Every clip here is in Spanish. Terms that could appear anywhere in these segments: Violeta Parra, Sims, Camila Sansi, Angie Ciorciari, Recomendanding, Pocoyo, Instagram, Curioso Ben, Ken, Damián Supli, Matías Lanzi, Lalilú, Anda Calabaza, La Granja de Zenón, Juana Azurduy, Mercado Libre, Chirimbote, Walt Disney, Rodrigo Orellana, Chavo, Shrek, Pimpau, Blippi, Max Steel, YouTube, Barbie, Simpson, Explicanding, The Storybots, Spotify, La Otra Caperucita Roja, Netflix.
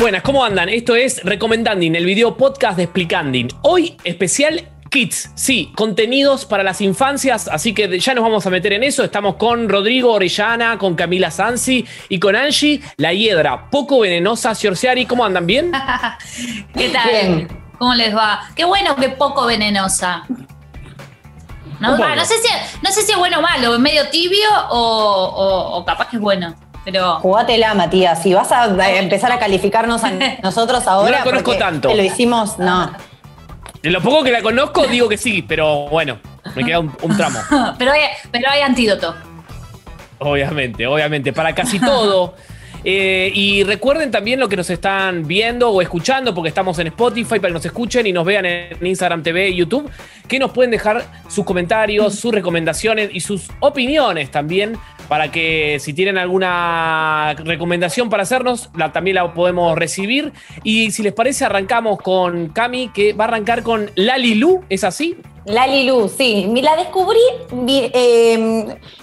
Buenas, ¿cómo andan? Esto es Recomendanding, el video podcast de Explicanding. Hoy, especial Kids, sí, contenidos para las infancias, así que ya nos vamos a meter en eso. Estamos con Rodrigo Orellana, con Camila Sansi y con Angie, la hiedra poco venenosa Ciorciari. ¿Cómo andan? ¿Bien? ¿Qué tal? Bien. ¿Cómo les va? Qué bueno que poco venenosa. No sé si es bueno o malo, es medio tibio o capaz que es bueno. Pero... Jugátela, Matías, si vas a empezar a calificarnos a nosotros ahora. No la conozco tanto. Lo hicimos, no. En lo poco que la conozco digo que sí, pero bueno, me queda un tramo. pero hay antídoto. Obviamente, para casi todo. Y recuerden también lo que nos están viendo o escuchando, porque estamos en Spotify, para que nos escuchen y nos vean en Instagram TV y YouTube, que nos pueden dejar sus comentarios, sus recomendaciones y sus opiniones también, para que si tienen alguna recomendación para hacernos, también la podemos recibir. Y si les parece, arrancamos con Cami, que va a arrancar con Lalilú, ¿es así? Lalilú, sí. La descubrí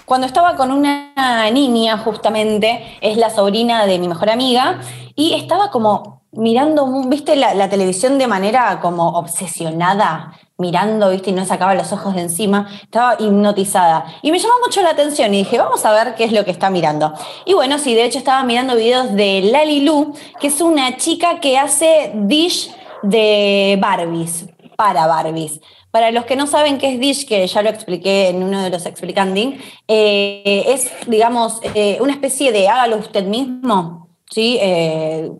cuando estaba con una niña, justamente, es la sobrina de mi mejor amiga, y estaba como mirando, viste, la televisión de manera como obsesionada, mirando, viste, y no sacaba los ojos de encima, estaba hipnotizada. Y me llamó mucho la atención y dije, vamos a ver qué es lo que está mirando. Y bueno, sí, de hecho estaba mirando videos de Lalilú, que es una chica que hace dish de Barbies, para Barbies. Para los que no saben qué es dish, que ya lo expliqué en uno de los Explicanding, es, digamos, una especie de hágalo usted mismo. ¿Sí?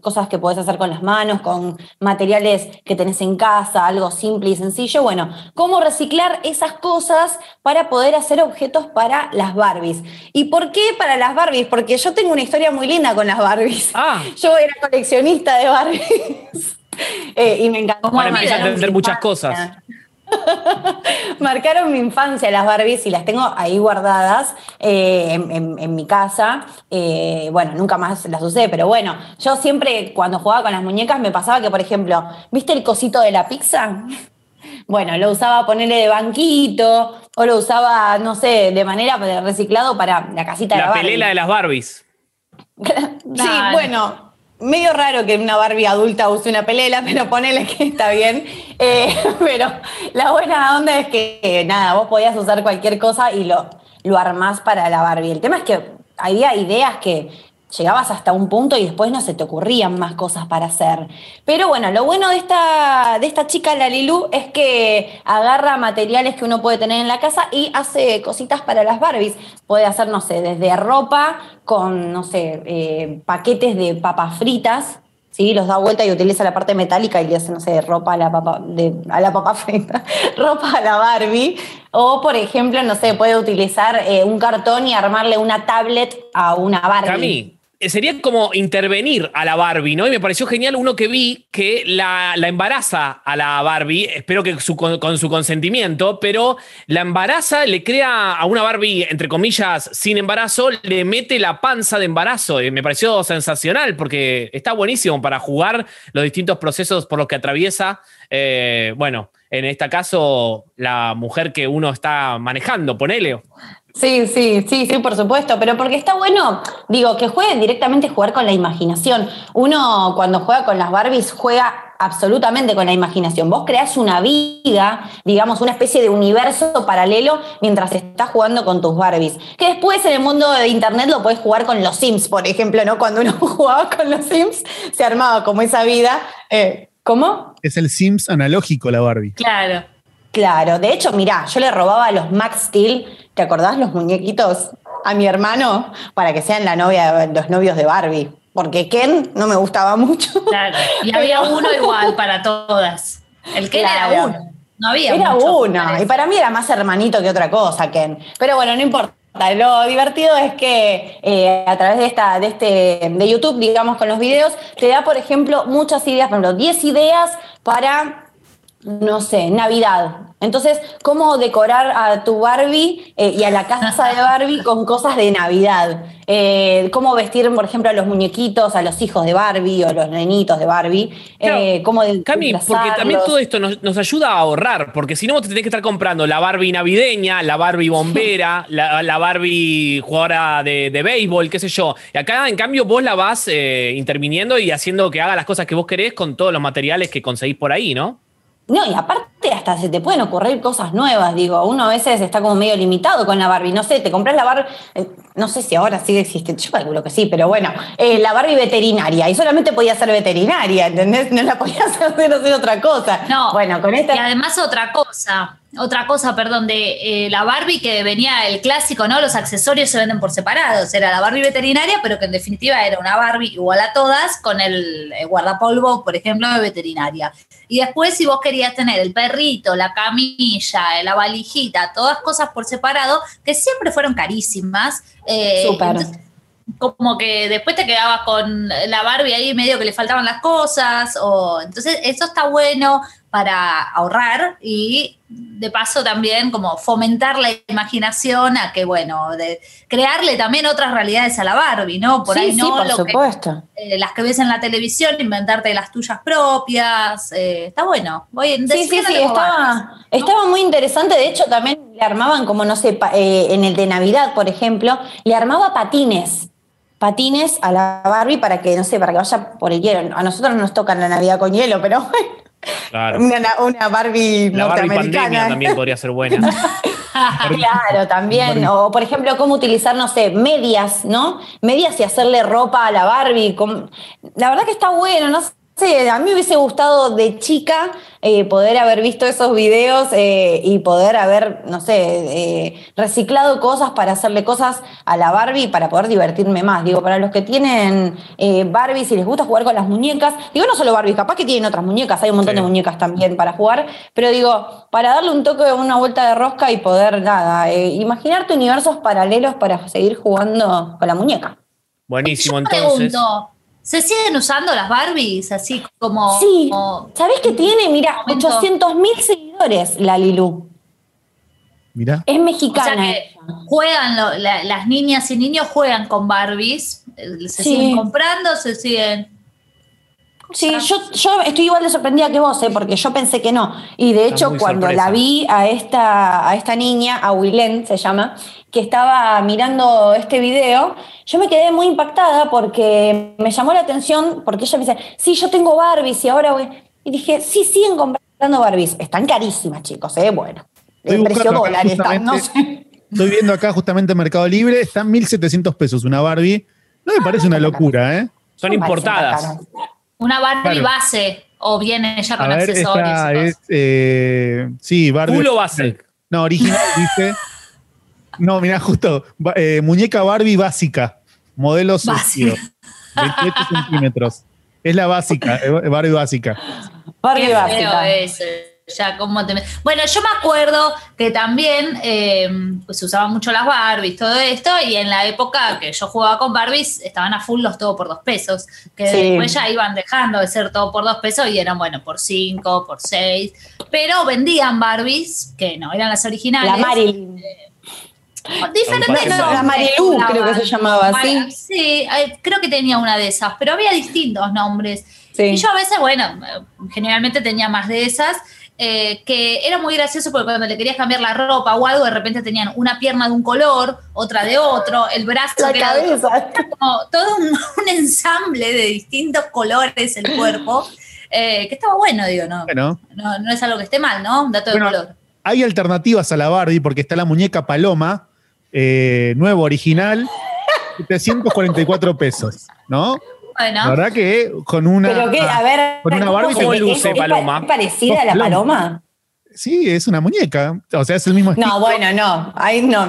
Cosas que podés hacer con las manos, con materiales que tenés en casa, algo simple y sencillo. Bueno, cómo reciclar esas cosas para poder hacer objetos para las Barbies. ¿Y por qué para las Barbies? Porque yo tengo una historia muy linda con las Barbies. Ah. Yo era coleccionista de Barbies y me encantó. Para mí ya entender muchas cosas. Marcaron mi infancia las Barbies y las tengo ahí guardadas en mi casa. Bueno, nunca más las usé, pero bueno, yo siempre cuando jugaba con las muñecas me pasaba que, por ejemplo, ¿viste el cosito de la pizza? Bueno, lo usaba a ponerle de banquito o lo usaba, no sé, de manera reciclado para la casita de la Barbie. La pelela de las Barbies. Sí, bueno... Medio raro que una Barbie adulta use una pelela, pero ponele que está bien. Pero la buena onda es que, nada, vos podías usar cualquier cosa y lo armás para la Barbie. El tema es que había ideas que llegabas hasta un punto y después no se te ocurrían más cosas para hacer. Pero bueno, lo bueno de esta chica Lalilú es que agarra materiales que uno puede tener en la casa y hace cositas para las Barbies. Puede hacer, no sé, desde ropa con, no sé, paquetes de papas fritas, ¿sí? Los da vuelta y utiliza la parte metálica y le hace, no sé, ropa a la papa frita, ropa a la Barbie. O, por ejemplo, no sé, puede utilizar un cartón y armarle una tablet a una Barbie. Cami, sería como intervenir a la Barbie, ¿no? Y me pareció genial uno que vi que la embaraza a la Barbie, espero que con su consentimiento, pero la embaraza, le crea a una Barbie, entre comillas, sin embarazo, le mete la panza de embarazo. Me pareció sensacional porque está buenísimo para jugar los distintos procesos por los que atraviesa, bueno, en este caso, la mujer que uno está manejando, ponele. Sí, por supuesto, pero porque está bueno, digo, que jueguen directamente, jugar con la imaginación. Uno cuando juega con las Barbies juega absolutamente con la imaginación. Vos creás una vida, digamos, una especie de universo paralelo mientras estás jugando con tus Barbies. Que después en el mundo de internet lo podés jugar con los Sims, por ejemplo, ¿no? Cuando uno jugaba con los Sims se armaba como esa vida. ¿Cómo? Es el Sims analógico la Barbie. Claro, de hecho, mirá, yo le robaba a los Max Steel, ¿te acordás los muñequitos? A mi hermano, para que sean los novios de Barbie, porque Ken no me gustaba mucho. Claro, y había uno igual para todas. El Ken era uno, no había uno, y para mí era más hermanito que otra cosa, Ken. Pero bueno, no importa. Lo divertido es que a través de YouTube, digamos, con los videos, te da, por ejemplo, muchas ideas, por ejemplo, 10 ideas para... no sé, Navidad. Entonces, ¿cómo decorar a tu Barbie y a la casa de Barbie con cosas de Navidad? ¿Cómo vestir, por ejemplo, a los muñequitos, a los hijos de Barbie o los nenitos de Barbie? Claro, ¿cómo Cami, porque también todo esto nos ayuda a ahorrar, porque si no vos te tenés que estar comprando la Barbie navideña, la Barbie bombera, la Barbie jugadora de béisbol, qué sé yo. Y acá, en cambio, vos la vas interviniendo y haciendo que haga las cosas que vos querés con todos los materiales que conseguís por ahí, ¿no? No, y aparte hasta se te pueden ocurrir cosas nuevas, digo, uno a veces está como medio limitado con la Barbie, no sé, te compras la Barbie, no sé si ahora sigue existiendo, yo calculo que sí, pero bueno, la Barbie veterinaria, y solamente podía ser veterinaria, ¿entendés? No la podías hacer otra cosa. No, bueno, con esta... Y además otra cosa, de la Barbie que venía el clásico, ¿no? Los accesorios se venden por separados, era la Barbie veterinaria, pero que en definitiva era una Barbie igual a todas, con el guardapolvo, por ejemplo, de veterinaria. Y después, si vos querías tener el perrito, la camilla, la valijita, todas cosas por separado, que siempre fueron carísimas. Súper. Entonces, como que después te quedabas con la Barbie ahí medio que le faltaban las cosas. Entonces, eso está bueno para ahorrar y, de paso, también como fomentar la imaginación a que, bueno, de crearle también otras realidades a la Barbie, ¿no? Por sí, ahí no, sí, por supuesto. Las que ves en la televisión, inventarte las tuyas propias. Está bueno. Sí, estaba muy interesante. De hecho, también le armaban, como no sé, en el de Navidad, por ejemplo, le armaba patines a la Barbie para que, no sé, para que vaya por el hielo. A nosotros no nos tocan la Navidad con hielo, pero bueno. Claro. Una Barbie norteamericana. La Barbie pandemia también podría ser buena. Claro, también. O, por ejemplo, cómo utilizar, no sé, medias, ¿no? Medias y hacerle ropa a la Barbie. La verdad que está bueno, no sé. A mí me hubiese gustado de chica poder haber visto esos videos y poder haber, no sé, reciclado cosas para hacerle cosas a la Barbie para poder divertirme más. Digo, para los que tienen Barbie, si les gusta jugar con las muñecas, digo, no solo Barbie, capaz que tienen otras muñecas, hay un montón de muñecas también para jugar, pero digo, para darle un toque, una vuelta de rosca y poder, imaginarte universos paralelos para seguir jugando con la muñeca. Buenísimo, entonces. ¿Se siguen usando las Barbies así como...? Sí, ¿sabés qué tiene? Mirá, 800.000 seguidores, Lalilú. Mirá. Es mexicana. O sea que juegan, las niñas y niños juegan con Barbies, siguen comprando, se siguen... Sí, yo estoy igual de sorprendida que vos, porque yo pensé que no. Y de hecho, cuando la vi a esta niña, a Wilén se llama, que estaba mirando este video, yo me quedé muy impactada porque me llamó la atención, porque ella me dice, sí, yo tengo Barbies y ahora voy... Y dije, sí, siguen comprando Barbies. Están carísimas, chicos, bueno. El precio dólar está, no sé. Estoy viendo acá justamente Mercado Libre, están 1.700 pesos una Barbie. No me parece una locura, ¿eh? Son importadas. Una Barbie base, o viene ya con accesorios. Sí, Barbie. Culo base. No, original, dice. No, mirá, justo. Muñeca Barbie básica. Modelo sucio. 28 centímetros. Es la básica, Barbie básica. Barbie básica. Ya, bueno, yo me acuerdo que también pues se usaban mucho las Barbies, todo esto, y en la época que yo jugaba con Barbies estaban a full los todo por 2 pesos, que después ya iban dejando de ser todo por 2 pesos y eran, bueno, por 5, por 6, pero vendían Barbies, que no, eran las originales. La Marilyn. Diferentes nombres. La Marilú creo que se llamaba así. Sí, creo que tenía una de esas, pero había distintos nombres. Sí. Y yo a veces, bueno, generalmente tenía más de esas. Que era muy gracioso porque cuando le querías cambiar la ropa o algo, de repente tenían una pierna de un color, otra de otro, el brazo, la cabeza. Era como todo un ensamble de distintos colores el cuerpo, que estaba bueno, digo, ¿no? Bueno. No es algo que esté mal, ¿no? Un dato de color. Hay alternativas a la Barbie porque está la muñeca Paloma, nuevo, original, 744 pesos, ¿no? Bueno. La verdad que con una, pero que, a ver, con una Barbie se luce Paloma. ¿Es parecida a la Paloma? Sí, es una muñeca. O sea, es el mismo estilo. No, bueno, no. Ahí no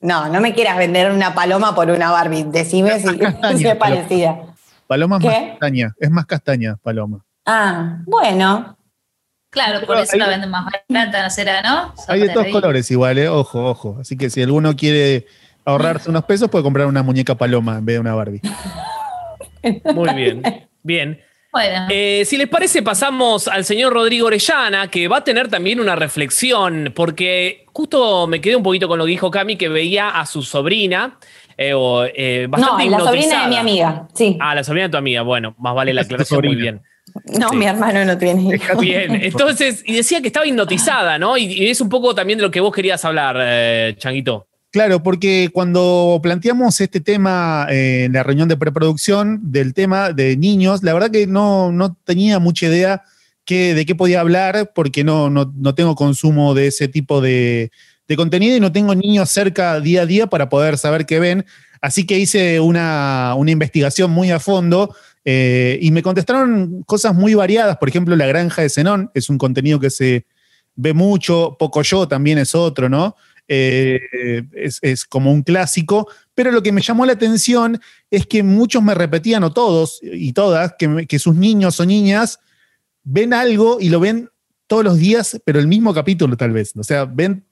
me quieras vender una Paloma por una Barbie. Decime si es parecida. Paloma es más castaña. Es más castaña, Paloma. Ah, bueno. Claro, por eso la venden más barata, ¿no será, no? Hay de todos colores igual, ojo. Así que si alguno quiere ahorrarse unos pesos, puede comprar una muñeca Paloma en vez de una Barbie. Muy bien. Bueno. Si les parece, pasamos al señor Rodrigo Orellana, que va a tener también una reflexión, porque justo me quedé un poquito con lo que dijo Cami, que veía a su sobrina bastante hipnotizada. No, la sobrina de mi amiga, sí. Ah, la sobrina de tu amiga, bueno, más vale la aclaración, muy bien. No, sí. Mi hermano no tiene hijos. Bien, entonces, y decía que estaba hipnotizada, ¿no? Y es un poco también de lo que vos querías hablar, Changuito. Claro, porque cuando planteamos este tema en la reunión de preproducción del tema de niños, la verdad que no tenía mucha idea de qué podía hablar, porque no tengo consumo de ese tipo de contenido y no tengo niños cerca día a día para poder saber qué ven. Así que hice una investigación muy a fondo y me contestaron cosas muy variadas. Por ejemplo, La Granja de Zenón es un contenido que se ve mucho. Pocoyo también es otro, ¿no? Es como un clásico. Pero lo que me llamó la atención es que muchos me repetían, o todos y todas, que sus niños o niñas ven algo y lo ven todos los días, pero el mismo capítulo tal vez. O sea, ven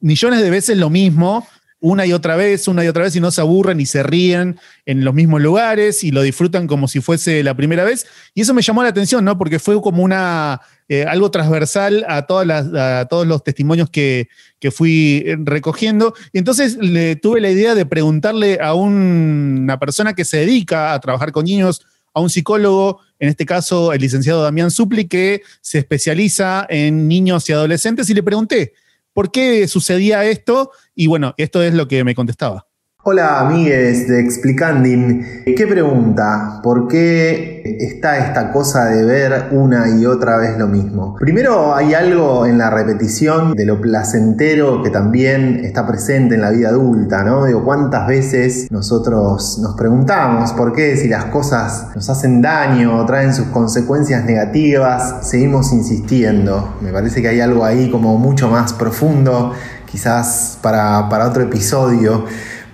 millones de veces lo mismo, una y otra vez, y no se aburren y se ríen en los mismos lugares y lo disfrutan como si fuese la primera vez. Y eso me llamó la atención, ¿no? Porque fue como algo transversal a todos los testimonios que fui recogiendo. Y entonces tuve la idea de preguntarle a una persona que se dedica a trabajar con niños, a un psicólogo, en este caso el licenciado Damián Supli, que se especializa en niños y adolescentes, y le pregunté, ¿por qué sucedía esto? Y bueno, esto es lo que me contestaba. Hola amigues de Explicanding. ¿Qué pregunta? ¿Por qué está esta cosa de ver una y otra vez lo mismo? Primero, hay algo en la repetición de lo placentero que también está presente en la vida adulta, ¿no? Digo, ¿cuántas veces nosotros nos preguntamos por qué, si las cosas nos hacen daño o traen sus consecuencias negativas, seguimos insistiendo? Me parece que hay algo ahí como mucho más profundo, quizás para otro episodio.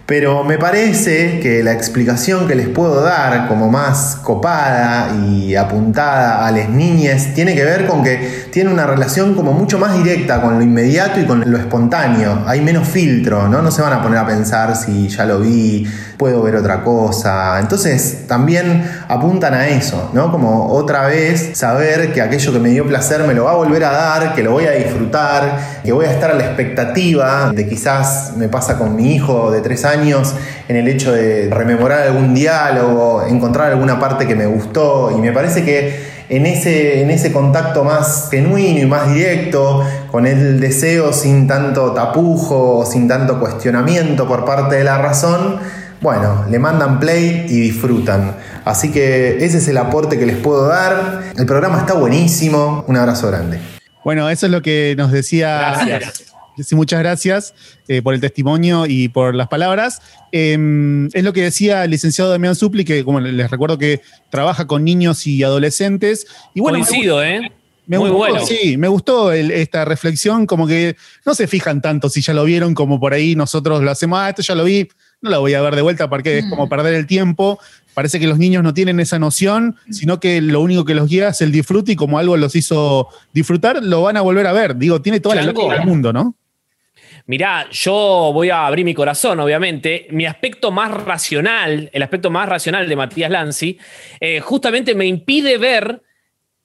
Pero me parece que la explicación que les puedo dar, como más copada y apuntada a las niñas, tiene que ver con que tiene una relación como mucho más directa con lo inmediato y con lo espontáneo. Hay menos filtro, ¿no? No se van a poner a pensar si ya lo vi, puedo ver otra cosa. Entonces también apuntan a eso, ¿no? Como otra vez saber que aquello que me dio placer me lo va a volver a dar, que lo voy a disfrutar, que voy a estar a la expectativa de quizás me pasa con mi hijo de 3 años, en el hecho de rememorar algún diálogo, encontrar alguna parte que me gustó. Y me parece que en ese contacto más genuino y más directo, con el deseo sin tanto tapujo, sin tanto cuestionamiento por parte de la razón, bueno, le mandan play y disfrutan. Así que ese es el aporte que les puedo dar. El programa está buenísimo. Un abrazo grande. Bueno, eso es lo que nos decía... Gracias. Sí, muchas gracias por el testimonio y por las palabras. Es lo que decía el licenciado Damián Supli, que como les recuerdo que trabaja con niños y adolescentes. Y bueno, coincido, muy gustó, bueno. Sí, me gustó esta reflexión, como que no se fijan tanto si ya lo vieron, como por ahí nosotros lo hacemos, esto ya lo vi, no lo voy a ver de vuelta porque es como perder el tiempo. Parece que los niños no tienen esa noción, sino que lo único que los guía es el disfrute, y como algo los hizo disfrutar, lo van a volver a ver. Digo, tiene toda la lógica del mundo, ¿no? Mirá, yo voy a abrir mi corazón, obviamente. El aspecto más racional de Matías Lanzi, justamente me impide ver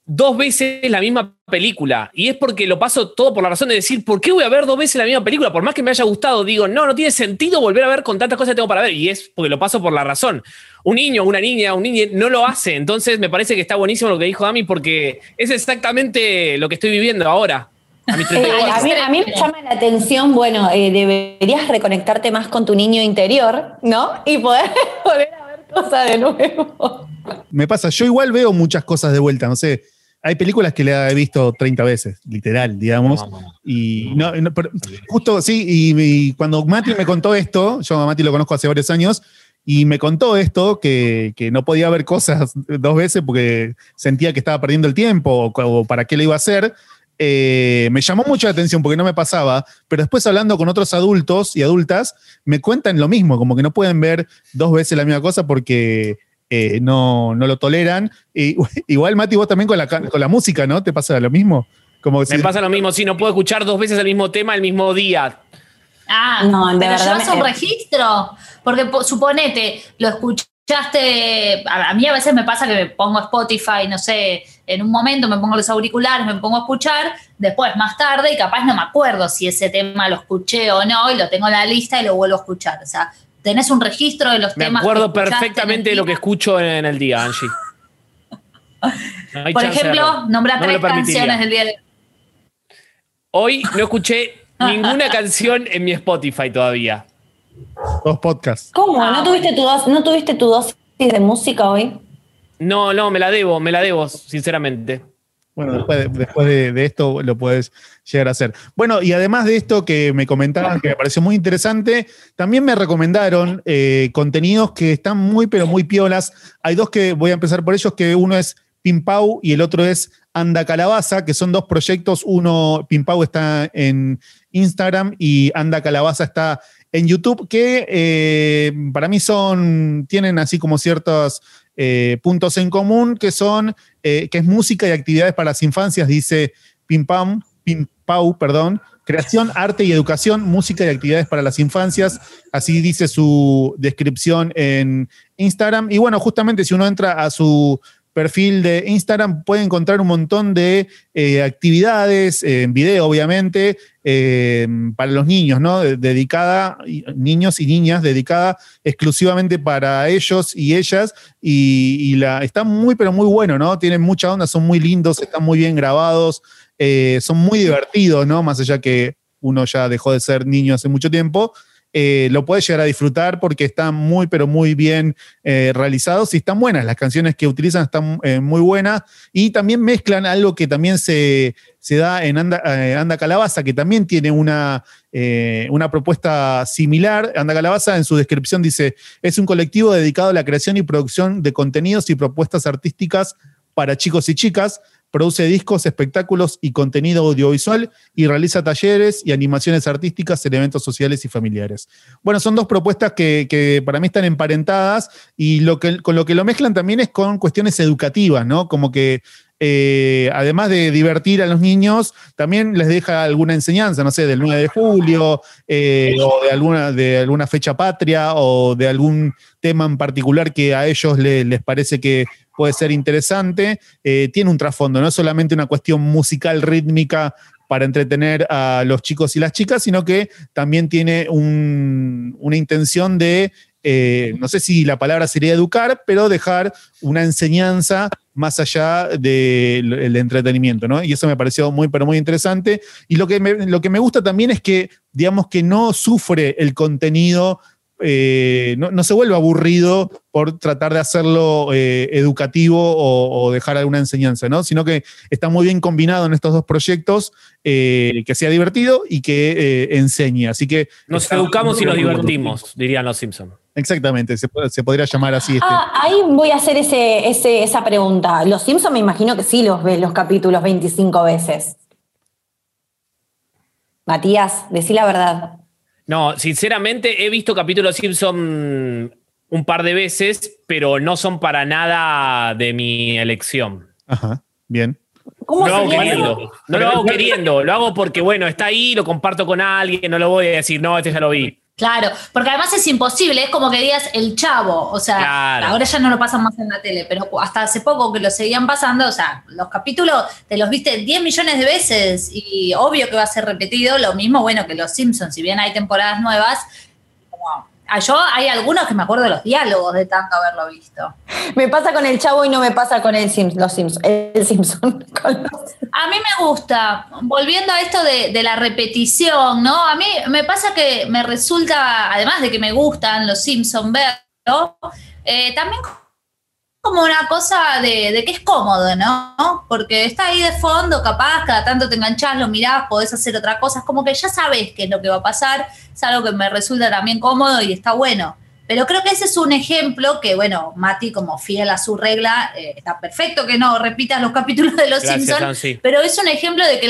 2 veces la misma película. Y es porque lo paso todo por la razón de decir, ¿por qué voy a ver 2 veces la misma película? Por más que me haya gustado, digo, no tiene sentido volver a ver con tantas cosas que tengo para ver. Y es porque lo paso por la razón. Un niño, una niña, un niño no lo hace. Entonces me parece que está buenísimo lo que dijo Dami, porque es exactamente lo que estoy viviendo ahora. A mí me llama la atención, bueno, deberías reconectarte más con tu niño interior, ¿no? Y poder volver a ver cosas de nuevo. Me pasa, yo igual veo muchas cosas de vuelta, no sé. Hay películas que la he visto 30 veces, literal, digamos. Y no, pero justo, sí, y cuando Mati me contó esto, yo a Mati lo conozco hace varios años, y me contó esto, que no podía ver cosas 2 veces porque sentía que estaba perdiendo el tiempo o para qué lo iba a hacer. Me llamó mucho la atención porque no me pasaba, pero después hablando con otros adultos y adultas, me cuentan lo mismo, como que no pueden ver 2 veces la misma cosa porque no lo toleran. Y, igual, Mati, vos también con la música, ¿no? ¿Te pasa lo mismo? Como me pasa lo mismo, sí, no puedo escuchar 2 veces el mismo tema el mismo día. Ah, no, de verdad. Pero llevas un registro, porque suponete, lo escuché a mí a veces me pasa que me pongo Spotify, no sé, en un momento me pongo los auriculares, me pongo a escuchar, después más tarde y capaz no me acuerdo si ese tema lo escuché o no y lo tengo en la lista y lo vuelvo a escuchar. O sea, tenés un registro de los temas. Me acuerdo perfectamente de lo que escucho en el día, Angie. No, por ejemplo, nombrá no tres canciones del día de hoy. No escuché ninguna canción en mi Spotify todavía. Dos podcasts. ¿Cómo? ¿No tuviste tu dosis de música hoy? No, me la debo, sinceramente. Bueno, después de esto lo puedes llegar a hacer. Bueno, y además de esto que me comentaban, que me pareció muy interesante, también me recomendaron contenidos que están muy, pero muy piolas. Hay dos que voy a empezar por ellos, que uno es Pimpau y el otro es Anda Calabaza, que son dos proyectos. Uno, Pimpau está en Instagram y Anda Calabaza está en YouTube, que para mí tienen así como ciertos puntos en común, que son que es música y actividades para las infancias, dice Pimpau, creación, arte y educación, música y actividades para las infancias, así dice su descripción en Instagram. Y bueno, justamente si uno entra a su perfil de Instagram puede encontrar un montón de actividades en video, obviamente, para los niños, ¿no? Niños y niñas, dedicada exclusivamente para ellos y ellas, y está muy, pero muy bueno, ¿no? Tienen mucha onda, son muy lindos, están muy bien grabados, son muy divertidos, ¿no? Más allá que uno ya dejó de ser niño hace mucho tiempo. Lo puedes llegar a disfrutar porque están muy, pero muy bien realizados y están buenas. Las canciones que utilizan están muy buenas y también mezclan algo que también se da en Anda Calabaza, que también tiene una propuesta similar. Anda Calabaza en su descripción dice: es un colectivo dedicado a la creación y producción de contenidos y propuestas artísticas para chicos y chicas. Produce discos, espectáculos y contenido audiovisual y realiza talleres y animaciones artísticas en eventos sociales y familiares. Bueno, son dos propuestas que para mí están emparentadas y con lo que lo mezclan también es con cuestiones educativas, ¿no? Como que además de divertir a los niños, también les deja alguna enseñanza, no sé, del 9 de julio o de alguna fecha patria o de algún tema en particular que a ellos les parece que puede ser interesante. Tiene un trasfondo, no es solamente una cuestión musical, rítmica, para entretener a los chicos y las chicas, sino que también tiene una intención de, no sé si la palabra sería educar, pero dejar una enseñanza más allá del entretenimiento, ¿no? Y eso me pareció muy, pero muy interesante. Y lo que me gusta también es que, digamos, que no sufre el contenido. No se vuelve aburrido por tratar de hacerlo educativo o dejar alguna enseñanza, ¿no? Sino que está muy bien combinado en estos dos proyectos, que sea divertido y que enseñe. Así que nos educamos y nos divertimos, dirían los Simpson. Exactamente, se podría llamar así. Ahí voy a hacer esa pregunta. Los Simpson me imagino que sí los ven los capítulos 25 veces. Matías, decí la verdad. No, sinceramente he visto capítulos Simpson un par de veces, pero no son para nada de mi elección. Ajá, bien. ¿Cómo lo hago queriendo? No lo hago queriendo, lo hago porque, bueno, está ahí, lo comparto con alguien, no lo voy a decir, no, este ya lo vi. Claro, porque además es imposible, es como que digas el Chavo, o sea, claro. Ahora ya no lo pasan más en la tele, pero hasta hace poco que lo seguían pasando, o sea, los capítulos te los viste 10 millones de veces y obvio que va a ser repetido, lo mismo, bueno, que los Simpsons, si bien hay temporadas nuevas, como yo hay algunos que me acuerdo de los diálogos de tanto haberlo visto. Me pasa con el Chavo y no me pasa con el Simpson. A mí me gusta, volviendo a esto de la repetición, ¿no? A mí me pasa que me resulta, además de que me gustan los Simpson verlo, también como una cosa de que es cómodo, ¿no? Porque está ahí de fondo, capaz, cada tanto te enganchás, lo mirás, podés hacer otra cosa, es como que ya sabés qué es lo que va a pasar, es algo que me resulta también cómodo y está bueno. Pero creo que ese es un ejemplo que, bueno, Mati, como fiel a su regla, está perfecto que no repitas los capítulos de los Simpsons, sí. Pero es un ejemplo de que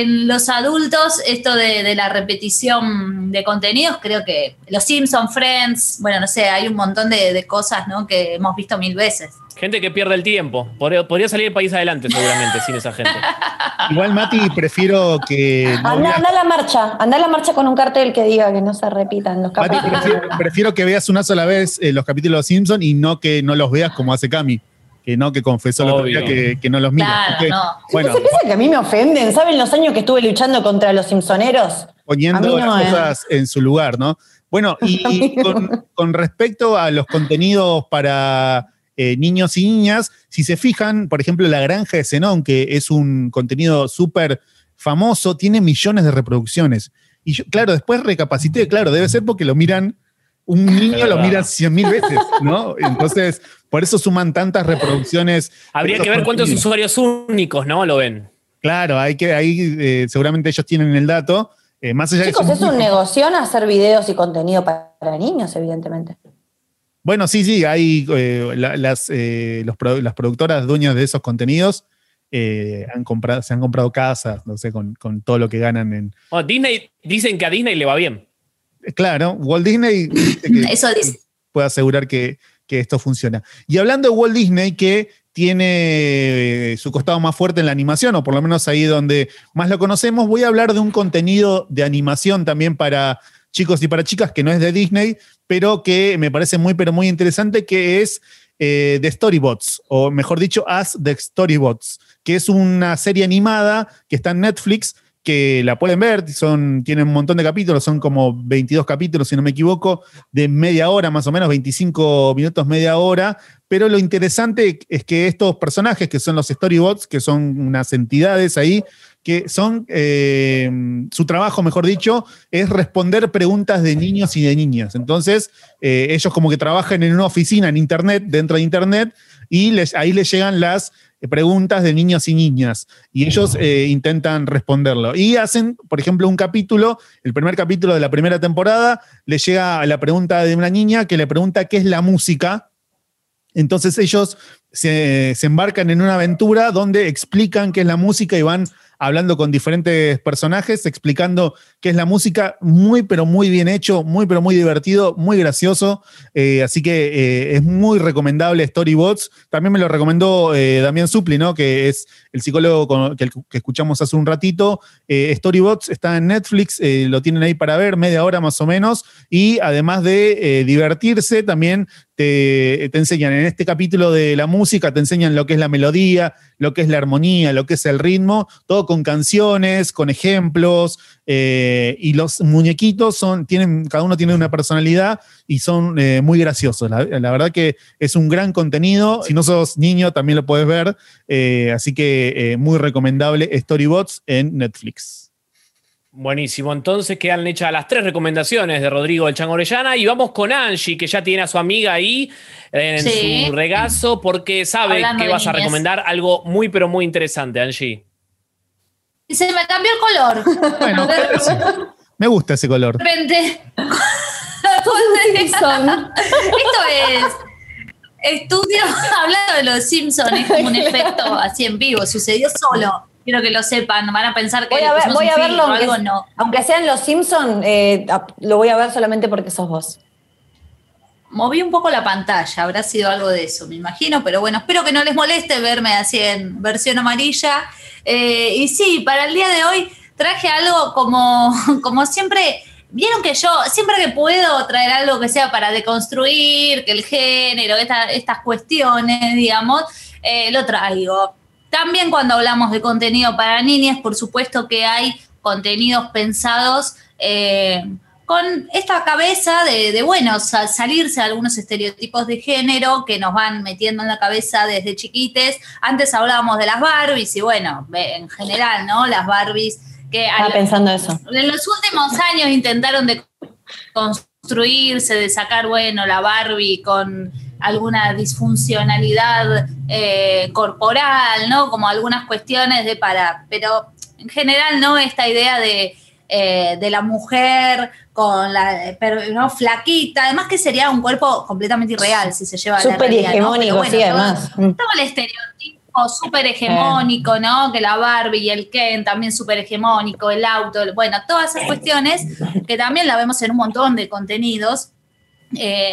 en los adultos esto de la repetición de contenidos, creo que los Simpson, Friends, bueno, no sé, hay un montón de cosas, ¿no?, que hemos visto mil veces. Gente que pierde el tiempo. Podría salir el país adelante seguramente sin esa gente. Igual, Mati, prefiero que... Anda a la marcha con un cartel que diga que no se repitan los capítulos. Mati, prefiero que veas una sola vez los capítulos de Simpson y no que no los veas como hace Cami. Que no, que confesó lo que no los mira. Claro, que, no. Bueno, ¿se piensa que a mí me ofenden? ¿Saben los años que estuve luchando contra los simpsoneros? Poniendo no, las cosas en su lugar, ¿no? Bueno, y con respecto a los contenidos para niños y niñas, si se fijan, por ejemplo, La Granja de Zenón, que es un contenido súper famoso, tiene millones de reproducciones. Y yo, claro, después recapacité, claro, debe ser porque lo miran... Un niño lo mira 100.000 veces, ¿no? Entonces, por eso suman tantas reproducciones. Habría que ver cuántos usuarios únicos, ¿no? Lo ven. Claro, hay que seguramente ellos tienen el dato. Más allá chicos, es un negocio hacer videos y contenido para niños, evidentemente. Bueno, sí, hay las productoras dueñas de esos contenidos se han comprado casas, no sé, con todo lo que ganan en... Oh, Disney, dicen que a Disney le va bien. Claro, Walt Disney eso dice. Puede asegurar que esto funciona. Y hablando de Walt Disney, que tiene su costado más fuerte en la animación, o por lo menos ahí donde más lo conocemos, voy a hablar de un contenido de animación también para chicos y para chicas, que no es de Disney, pero que me parece muy, pero muy interesante, que es The Storybots, o mejor dicho, As The Storybots, que es una serie animada que está en Netflix, que la pueden ver, tienen un montón de capítulos, son como 22 capítulos, si no me equivoco, de media hora más o menos, 25 minutos, media hora, pero lo interesante es que estos personajes, que son los Storybots, que son unas entidades ahí, que son, su trabajo, mejor dicho, es responder preguntas de niños y de niñas. Entonces, ellos como que trabajan en una oficina, en internet, dentro de internet, y ahí les llegan las preguntas de niños y niñas, y ellos intentan responderlo. Y hacen, por ejemplo, un capítulo, el primer capítulo de la primera temporada, le llega a la pregunta de una niña que le pregunta qué es la música. Entonces ellos se embarcan en una aventura donde explican qué es la música y van hablando con diferentes personajes, explicando qué es la música, muy pero muy bien hecho, muy pero muy divertido, muy gracioso, así que es muy recomendable Storybots. También me lo recomendó Damián Supli, ¿no? Que es el psicólogo que escuchamos hace un ratito. Storybots está en Netflix, lo tienen ahí para ver, media hora más o menos, y además de divertirse, también te enseñan en este capítulo de la música, te enseñan lo que es la melodía, lo que es la armonía, lo que es el ritmo, todo con canciones, con ejemplos, y los muñequitos cada uno tiene una personalidad y son muy graciosos. La verdad que es un gran contenido. Si no sos niño también lo podés ver, así que muy recomendable Storybots en Netflix. Buenísimo, entonces quedan hechas las 3 recomendaciones de Rodrigo el Chango Orellana y vamos con Angie, que ya tiene a su amiga ahí en su regazo, porque sabe que vas a recomendar algo muy pero muy interesante, Angie. Se me cambió el color. Bueno, me gusta ese color. De repente. Esto es estudio hablando de los Simpsons, es como un efecto así en vivo, sucedió solo. Quiero que lo sepan, van a pensar que voy a verlo, aunque sean los Simpson, lo voy a ver solamente porque sos vos. Moví un poco la pantalla, habrá sido algo de eso, me imagino, pero bueno, espero que no les moleste verme así en versión amarilla. Y sí, para el día de hoy traje algo como siempre. Vieron que yo siempre que puedo traer algo que sea para deconstruir, que el género, estas cuestiones, digamos, lo traigo. También cuando hablamos de contenido para niñas, por supuesto que hay contenidos pensados con esta cabeza de salirse de algunos estereotipos de género que nos van metiendo en la cabeza desde chiquites. Antes hablábamos de las Barbies y bueno, en general, ¿no? Las Barbies que pensando eso. En los últimos años intentaron construirse, de sacar, la Barbie con alguna disfuncionalidad corporal, ¿no? Como algunas cuestiones pero en general, ¿no? Esta idea de la mujer con ¿no? flaquita, además que sería un cuerpo completamente irreal si se lleva super a la realidad, hegemónico, ¿no? Pero, además. Todo el estereotipo súper hegemónico, ¿no? Que la Barbie y el Ken también súper hegemónico, el auto, todas esas cuestiones que también la vemos en un montón de contenidos.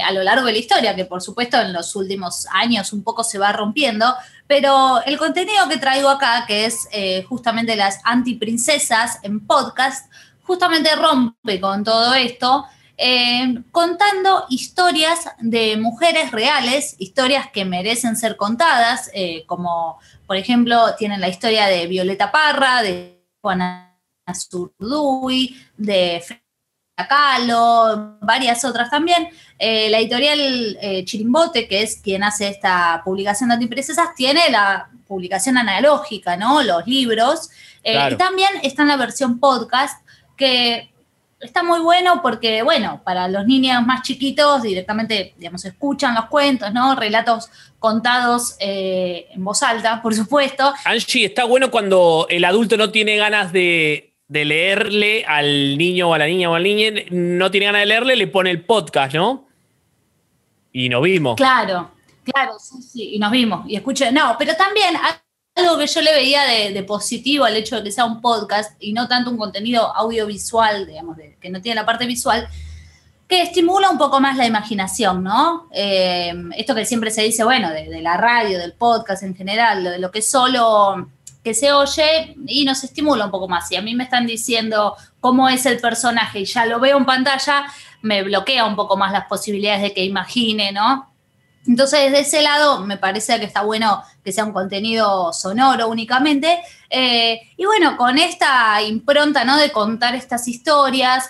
a lo largo de la historia, que por supuesto en los últimos años un poco se va rompiendo, pero el contenido que traigo acá, que es justamente las antiprincesas en podcast, justamente rompe con todo esto, contando historias de mujeres reales, historias que merecen ser contadas, como por ejemplo tienen la historia de Violeta Parra, de Juana Azurduy, de Calo, varias otras también. La editorial Chirimbote, que es quien hace esta publicación de antiprincesas, tiene la publicación analógica, ¿no? Los libros. Claro. Y también está en la versión podcast, que está muy bueno porque, bueno, para los niños más chiquitos directamente, digamos, escuchan los cuentos, ¿no? Relatos contados en voz alta, por supuesto. Angie, está bueno cuando el adulto no tiene ganas de leerle al niño o a la niña o al niño, no tiene ganas de leerle, le pone el podcast, ¿no? Y nos vimos. Claro, claro, sí, sí, y nos vimos. Y escuché, no, pero también algo que yo le veía de positivo al hecho de que sea un podcast y no tanto un contenido audiovisual, digamos, que no tiene la parte visual, que estimula un poco más la imaginación, ¿no? Esto que siempre se dice, bueno, de la radio, del podcast en general, de lo que solo que se oye y nos estimula un poco más. Si a mí me están diciendo cómo es el personaje y ya lo veo en pantalla, me bloquea un poco más las posibilidades de que imagine, ¿no? Entonces, desde ese lado, me parece que está bueno que sea un contenido sonoro únicamente. Y bueno, con esta impronta, ¿no?, de contar estas historias,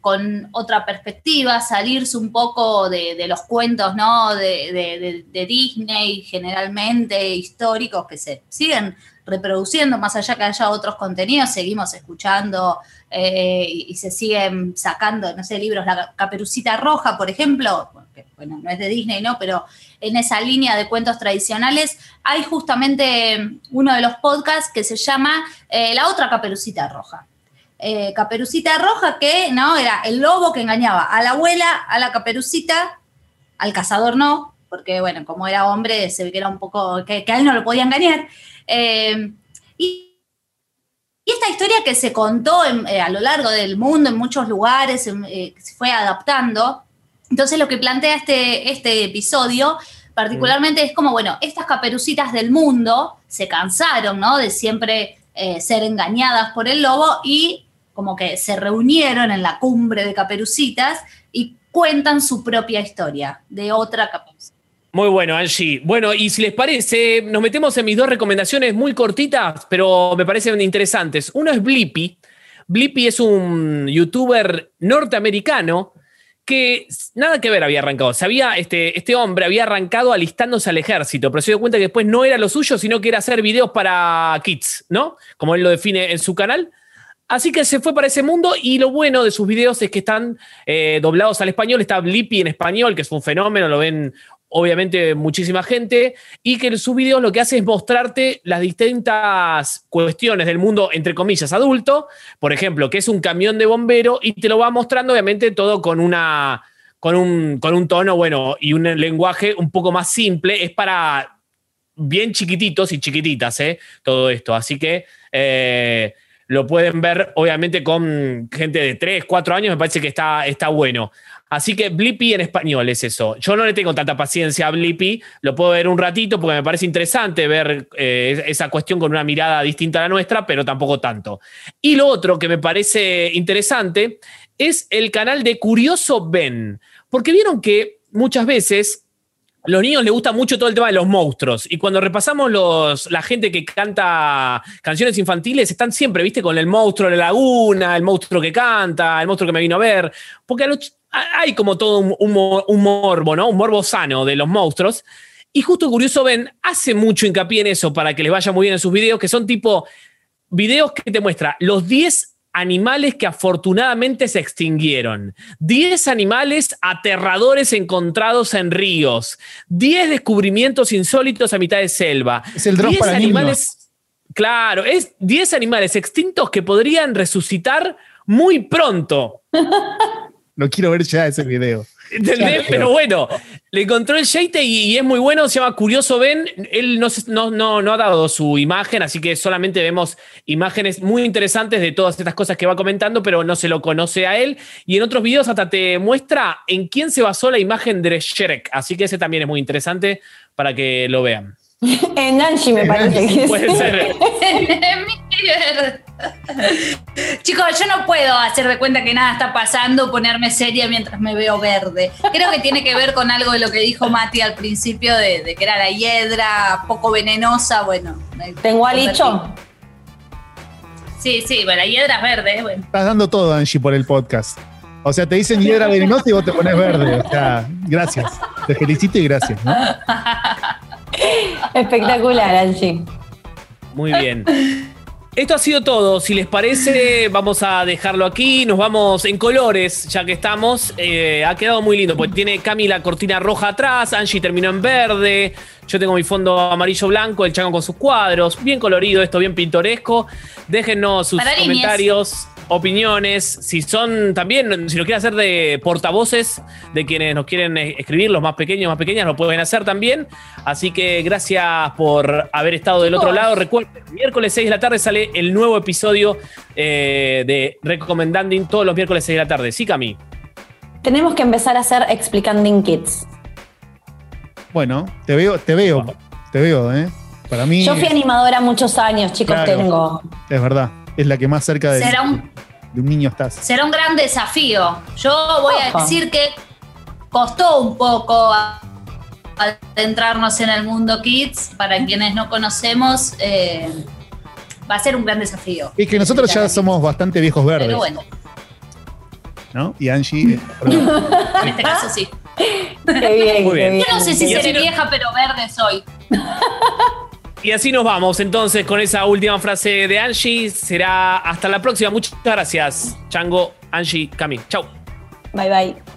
con otra perspectiva, salirse un poco de los cuentos, ¿no?, de Disney, generalmente históricos, que se siguen reproduciendo, más allá que haya otros contenidos, seguimos escuchando y se siguen sacando, no sé, libros, La Caperucita Roja, por ejemplo, que, bueno, no es de Disney, ¿no?, pero en esa línea de cuentos tradicionales hay justamente uno de los podcasts que se llama La Otra Caperucita Roja. Caperucita Roja, que no era el lobo que engañaba a la abuela, a la caperucita, al cazador no, porque bueno, como era hombre se ve que era un poco, que a él no lo podía engañar. Y esta historia que se contó a lo largo del mundo, en muchos lugares, se fue adaptando. Entonces lo que plantea este episodio particularmente es como, bueno, estas caperucitas del mundo se cansaron, ¿no?, de siempre ser engañadas por el lobo y como que se reunieron en la cumbre de caperucitas y cuentan su propia historia de otra caperucita. Muy bueno, Angie. Bueno, y si les parece, nos metemos en mis dos recomendaciones muy cortitas, pero me parecen interesantes. Uno es Blippi. Blippi es un youtuber norteamericano que nada que ver había arrancado. Sabía, este hombre había arrancado alistándose al ejército, pero se dio cuenta que después no era lo suyo, sino que era hacer videos para kids, ¿no?, como él lo define en su canal. Así que se fue para ese mundo, y lo bueno de sus videos es que están doblados al español. Está Blippi en español, que es un fenómeno, lo ven obviamente muchísima gente, y que en sus videos lo que hace es mostrarte las distintas cuestiones del mundo, entre comillas, adulto. Por ejemplo, que es un camión de bombero, y te lo va mostrando obviamente todo con un tono, bueno, y un lenguaje un poco más simple. Es para bien chiquititos y chiquititas, todo esto. Así que lo pueden ver obviamente con gente de 3, 4 años, me parece que está bueno. Así que Blippi en español es eso. Yo no le tengo tanta paciencia a Blippi, lo puedo ver un ratito porque me parece interesante ver esa cuestión con una mirada distinta a la nuestra, pero tampoco tanto. Y lo otro que me parece interesante es el canal de Curioso Ben, porque vieron que muchas veces a los niños les gusta mucho todo el tema de los monstruos, y cuando repasamos la gente que canta canciones infantiles están siempre, viste, con el monstruo de la laguna, el monstruo que canta, el monstruo que me vino a ver, porque hay como todo un morbo, ¿no? Un morbo sano de los monstruos. Y justo Curioso Ben hace mucho hincapié en eso para que les vaya muy bien en sus videos, que son tipo videos que te muestra los 10 animales que afortunadamente se extinguieron, 10 animales aterradores encontrados en ríos, 10 descubrimientos insólitos a mitad de selva. Es el drop para animales. Claro, es 10 animales extintos que podrían resucitar muy pronto. Lo quiero ver ya, ese video. ¿Entendés? Pero bueno, le encontró el shade y es muy bueno. Se llama Curioso Ben. Él no ha dado su imagen, así que solamente vemos imágenes muy interesantes de todas estas cosas que va comentando, pero no se lo conoce a él. Y en otros videos hasta te muestra en quién se basó la imagen de Shrek. Así que ese también es muy interesante para que lo vean. En Nancy, me parece que puede ser. Chicos, yo no puedo hacer de cuenta que nada está pasando, ponerme seria mientras me veo verde. Creo que tiene que ver con algo de lo que dijo Mati al principio, de que era la hiedra poco venenosa. Bueno, ¿tengo alicho? Sí, bueno, la hiedra es verde. Bueno. Estás dando todo, Angie, por el podcast. O sea, te dicen hiedra venenosa y vos te pones verde. O sea, gracias. Te felicito y gracias, ¿no? Espectacular, Angie. Muy bien. Esto ha sido todo. Si les parece, vamos a dejarlo aquí. Nos vamos en colores, ya que estamos. Ha quedado muy lindo, porque tiene Cami la cortina roja atrás, Angie terminó en verde, yo tengo mi fondo amarillo-blanco, el Chango con sus cuadros. Bien colorido esto, bien pintoresco. Déjenos sus comentarios, opiniones. Si son también, si lo quieren hacer de portavoces, de quienes nos quieren escribir, los más pequeños, más pequeñas, lo pueden hacer también. Así que gracias por haber estado del otro lado. Recuerden, miércoles 6 de la tarde sale el nuevo episodio de Recomendanding, todos los miércoles 6 de la tarde. Sí, Cami. Tenemos que empezar a hacer Explicanding Kids. Bueno, te veo, para mí. Yo fui animadora muchos años, chicos, claro, tengo. Es verdad. Es la que más cerca de un niño estás. Será un gran desafío. Yo voy a decir que costó un poco adentrarnos en el mundo kids. Para quienes no conocemos, va a ser un gran desafío. Es que nosotros ya somos bastante viejos verdes. Pero bueno. ¿No? Y Angie... en este caso sí. Qué bien, muy bien. Yo no sé si seré vieja, pero verde soy. Y así nos vamos entonces con esa última frase de Angie. Será hasta la próxima. Muchas gracias, Chango, Angie, Cami. Chau. Bye, bye.